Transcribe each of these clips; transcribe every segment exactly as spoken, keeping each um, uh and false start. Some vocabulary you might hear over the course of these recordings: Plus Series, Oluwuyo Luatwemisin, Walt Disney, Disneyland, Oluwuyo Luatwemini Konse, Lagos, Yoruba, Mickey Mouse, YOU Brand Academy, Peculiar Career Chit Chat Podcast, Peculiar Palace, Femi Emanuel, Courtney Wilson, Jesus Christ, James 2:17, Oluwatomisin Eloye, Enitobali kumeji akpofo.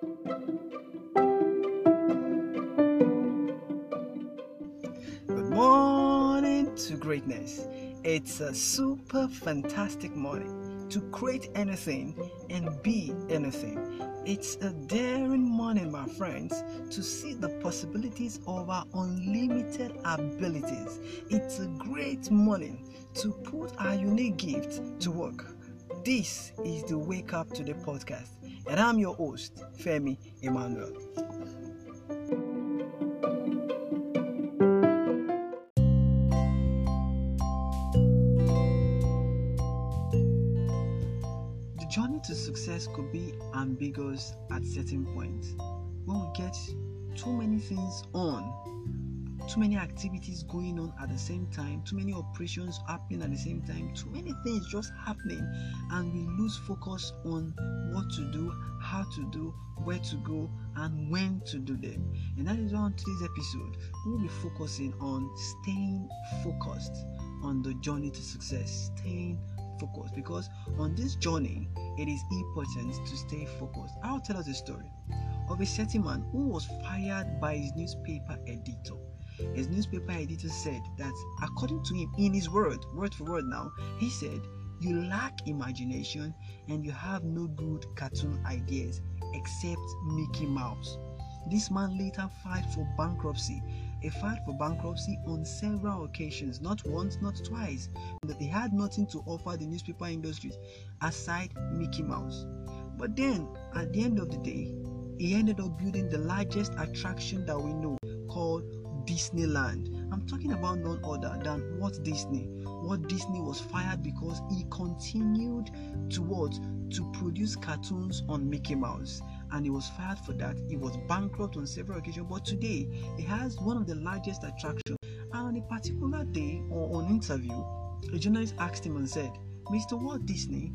Good morning to greatness. It's a super fantastic morning to create anything and be anything. It's a daring morning, my friends, to see the possibilities of our unlimited abilities. It's a great morning to put our unique gifts to work. This is the Wake Up Today podcast. And I'm your host, Femi Emanuel. The journey to success could be ambiguous at certain points. When we get too many things on, too many activities going on at the same time, too many operations happening at the same time, too many things just happening, and we lose focus on what to do, how to do, where to go, and when to do them. And that is why on today's episode, we'll be focusing on staying focused on the journey to success. Staying focused, because on this journey, it is important to stay focused. I'll tell us a story of a certain man who was fired by his newspaper editor. His newspaper editor said that, according to him, in his word, word for word now, he said, "You lack imagination and you have no good cartoon ideas except Mickey Mouse." This man later filed for bankruptcy. He filed for bankruptcy on several occasions, not once, not twice, but he had nothing to offer the newspaper industry aside Mickey Mouse. But then, at the end of the day, he ended up building the largest attraction that we know, called Disneyland. I'm talking about none other than Walt Disney. Walt Disney was fired because he continued to what? To produce cartoons on Mickey Mouse. And he was fired for that. He was bankrupt on several occasions. But today, he has one of the largest attractions. And on a particular day, or on interview, a journalist asked him and said, "Mister Walt Disney,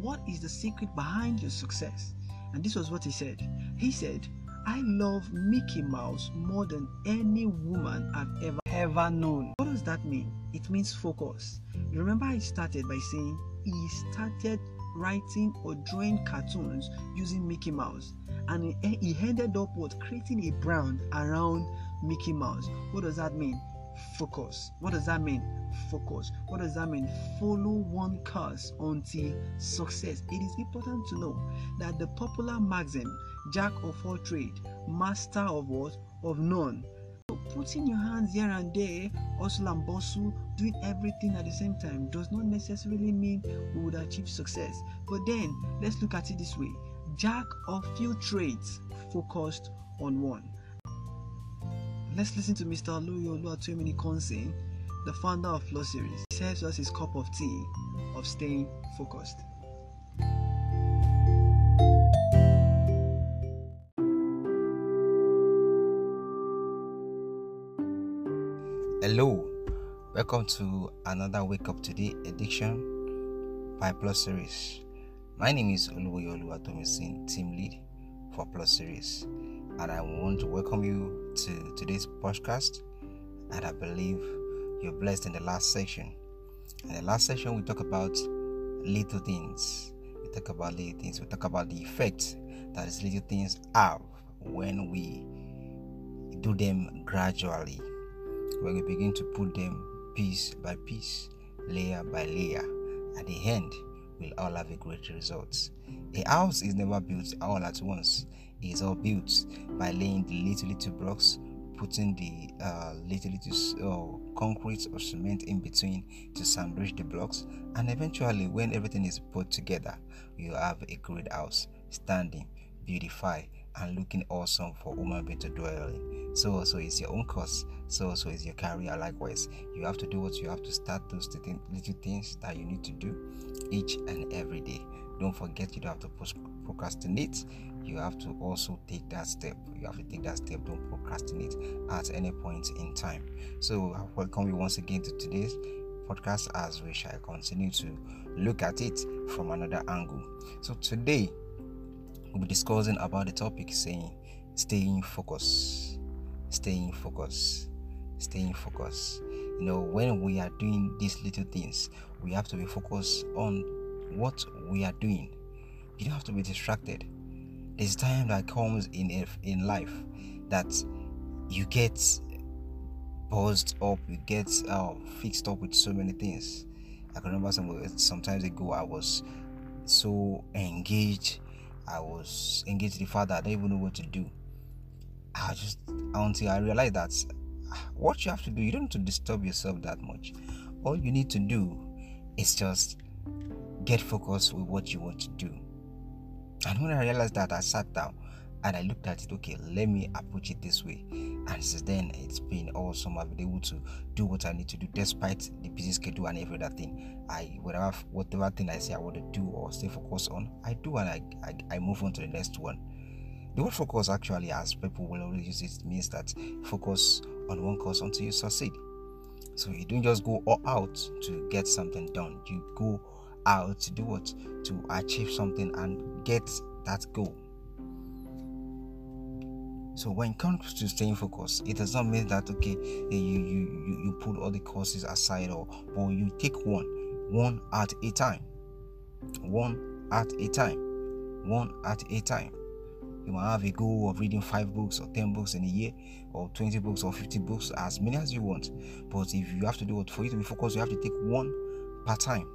what is the secret behind your success?" And this was what he said. He said, "I love Mickey Mouse more than any woman I've ever ever known." What does that mean? It means focus. You remember I started by saying he started writing or drawing cartoons using Mickey Mouse, and he ended up with creating a brand around Mickey Mouse. What does that mean? Focus. What does that mean? Focus. What does that mean? Follow one course until success. It is important to know that the popular maxim, jack of all trades, master of what? Of none. Putting your hands here and there, hustle and bustle, doing everything at the same time does not necessarily mean we would achieve success. But then, let's look at it this way. Jack of few trades, focused on one. Let's listen to Mister Oluwuyo Luatwemini Konse, the founder of Plus Series. He serves us his cup of tea of staying focused. Hello, welcome to another Wake Up Today edition by Plus Series. My name is Oluwuyo Luatwemisin, team lead for Plus Series, and I want to welcome you to today's podcast. And I believe you're blessed in the last section. In the last section, we talk about little things. We talk about little things. We talk about the effect that these little things have when we do them gradually, when we begin to put them piece by piece, layer by layer. At the end, we'll all have a great result. A house is never built all at once. It is all built by laying the little little blocks, putting the uh, little little uh, concrete or cement in between to sandwich the blocks, and eventually, when everything is put together, you have a great house, standing, beautified, and looking awesome for human being to dwell in. So also is your own course. So also is your career. Likewise, you have to do what you have to start those little things that you need to do each and every day. Don't forget, you don't have to post- procrastinate. You have to also take that step. You have to take that step. Don't procrastinate at any point in time. So I welcome you once again to today's podcast as we shall continue to look at it from another angle. So today, we'll be discussing about the topic saying staying focused, staying focused, staying focused. You know, when we are doing these little things, we have to be focused on what we are doing. You don't have to be distracted. There's time that comes in in life that you get buzzed up, you get uh, fixed up with so many things. I can remember some sometimes ago I was so engaged. I was engaged to the fact that I don't even know what to do. I just until I realized that what you have to do, you don't need to disturb yourself that much. All you need to do is just get focused with what you want to do. And when I realized that, I sat down and I looked at it. Okay, let me approach it this way. And since then, it's been awesome. I've been able to do what I need to do despite the busy schedule and every other thing. I whatever whatever thing I say I want to do or stay focused on, I do, and I I, I move on to the next one. The word focus, actually, as people will always use it, means that focus on one cause until you succeed. So you don't just go all out to get something done. You go out to do what? To achieve something and get that goal. So when it comes to staying focused, it does not mean that okay, you you you, you put all the courses aside, or or you take one one at a time, one at a time, one at a time. You might have a goal of reading five books or ten books in a year, or twenty books or fifty books, as many as you want. But if you have to do it, for you to be focused, you have to take one per time.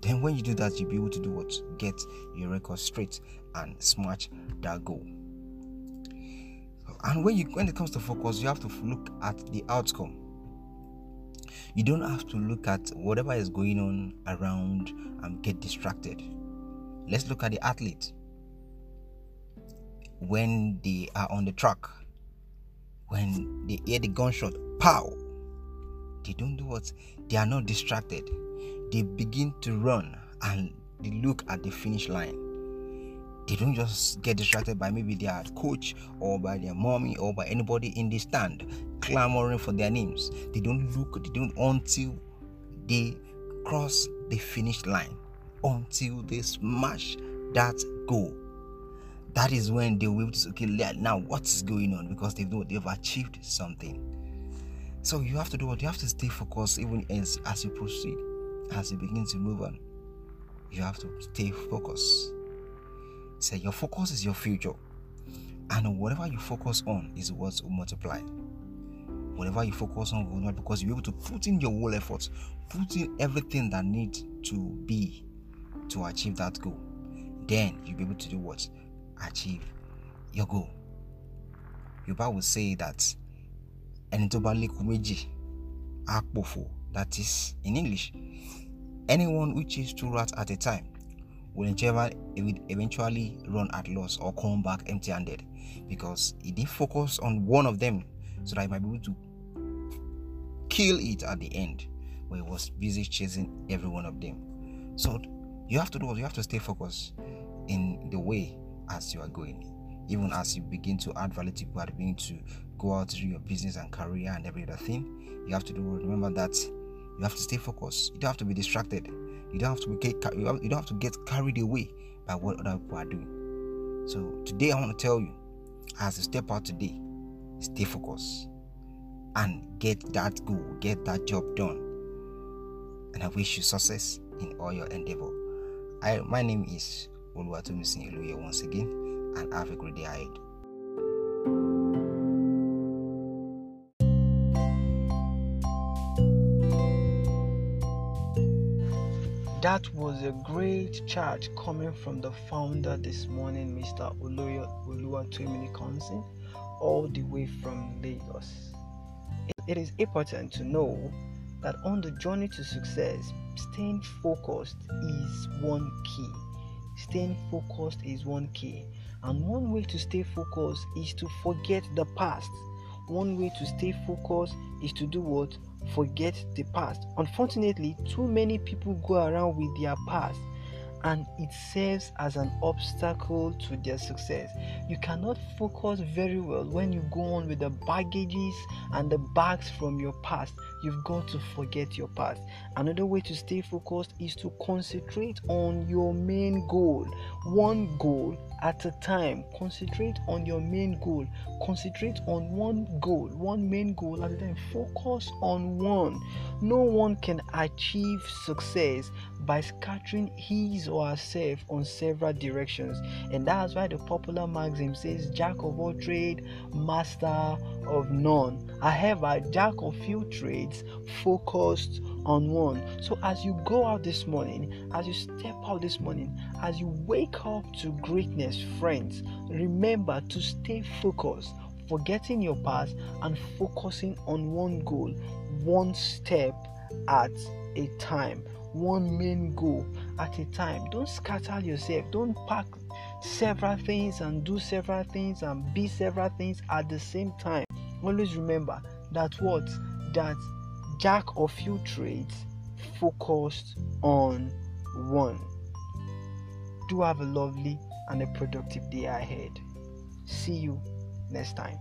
Then when you do that, you'll be able to do what? Get your record straight and smash that goal. And when you when it comes to focus, you have to look at the outcome. You don't have to look at whatever is going on around and get distracted. Let's look at the athlete. When they are on the track, when they hear the gunshot, pow, they don't do what? They are not distracted. They begin to run and they look at the finish line. They don't just get distracted by maybe their coach or by their mommy or by anybody in the stand clamoring for their names. They don't look, they don't until they cross the finish line, until they smash that goal. That is when they will say, okay, now what's going on? Because they know they've achieved something. So you have to do what? You have to stay focused even as, as you proceed, as you begin to move on. You have to stay focused. So your focus is your future. And whatever you focus on is what will multiply. Whatever you focus on will not, because you're able to put in your whole effort, put in everything that needs to be to achieve that goal. Then you'll be able to do what? Achieve your goal. Yoruba will say that Enitobali kumeji akpofo. That is, in English, anyone who chases two rats at a time will eventually run at loss or come back empty-handed, because he did focus on one of them so that he might be able to kill it at the end, where he was busy chasing every one of them. So you have to do what? You have to stay focused in the way as you are going, even as you begin to add value to people, begin to go out through your business and career and every other thing. You have to do, remember that you have to stay focused. You don't have to be distracted. You don't have to get you don't have to get carried away by what other people are doing. So today I want to tell you, as you step out today, stay focused and get that goal, get that job done. And I wish you success in all your endeavor. I my name is Oluwatomisin Eloye once again, and have a great day ahead. That was a great charge coming from the founder this morning, Mister Oluwuyo Luatwemini Konse, all the way from Lagos. It is important to know that on the journey to success, staying focused is one key. Staying focused is one key. And one way to stay focused is to forget the past. One way to stay focused is to do what? Forget the past. Unfortunately, too many people go around with their past, and it serves as an obstacle to their success. You cannot focus very well when you go on with the baggages and the bags from your past. You've got to forget your past. Another way to stay focused is to concentrate on your main goal, one goal at a time. Concentrate on your main goal. Concentrate on one goal, one main goal at a time. Focus on one. No one can achieve success by scattering his his or herself on several directions, and that's why the popular maxim says, "Jack of all trades, master of none." However, jack of few trades, focused on one. So as you go out this morning, as you step out this morning, as you wake up to greatness, friends, remember to stay focused, forgetting your past and focusing on one goal, one step at a time, one main goal at a time. Don't scatter yourself. Don't pack several things and do several things and be several things at the same time. Always remember that what? That jack of few trades, focused on one. Do have a lovely and a productive day ahead. See you next time.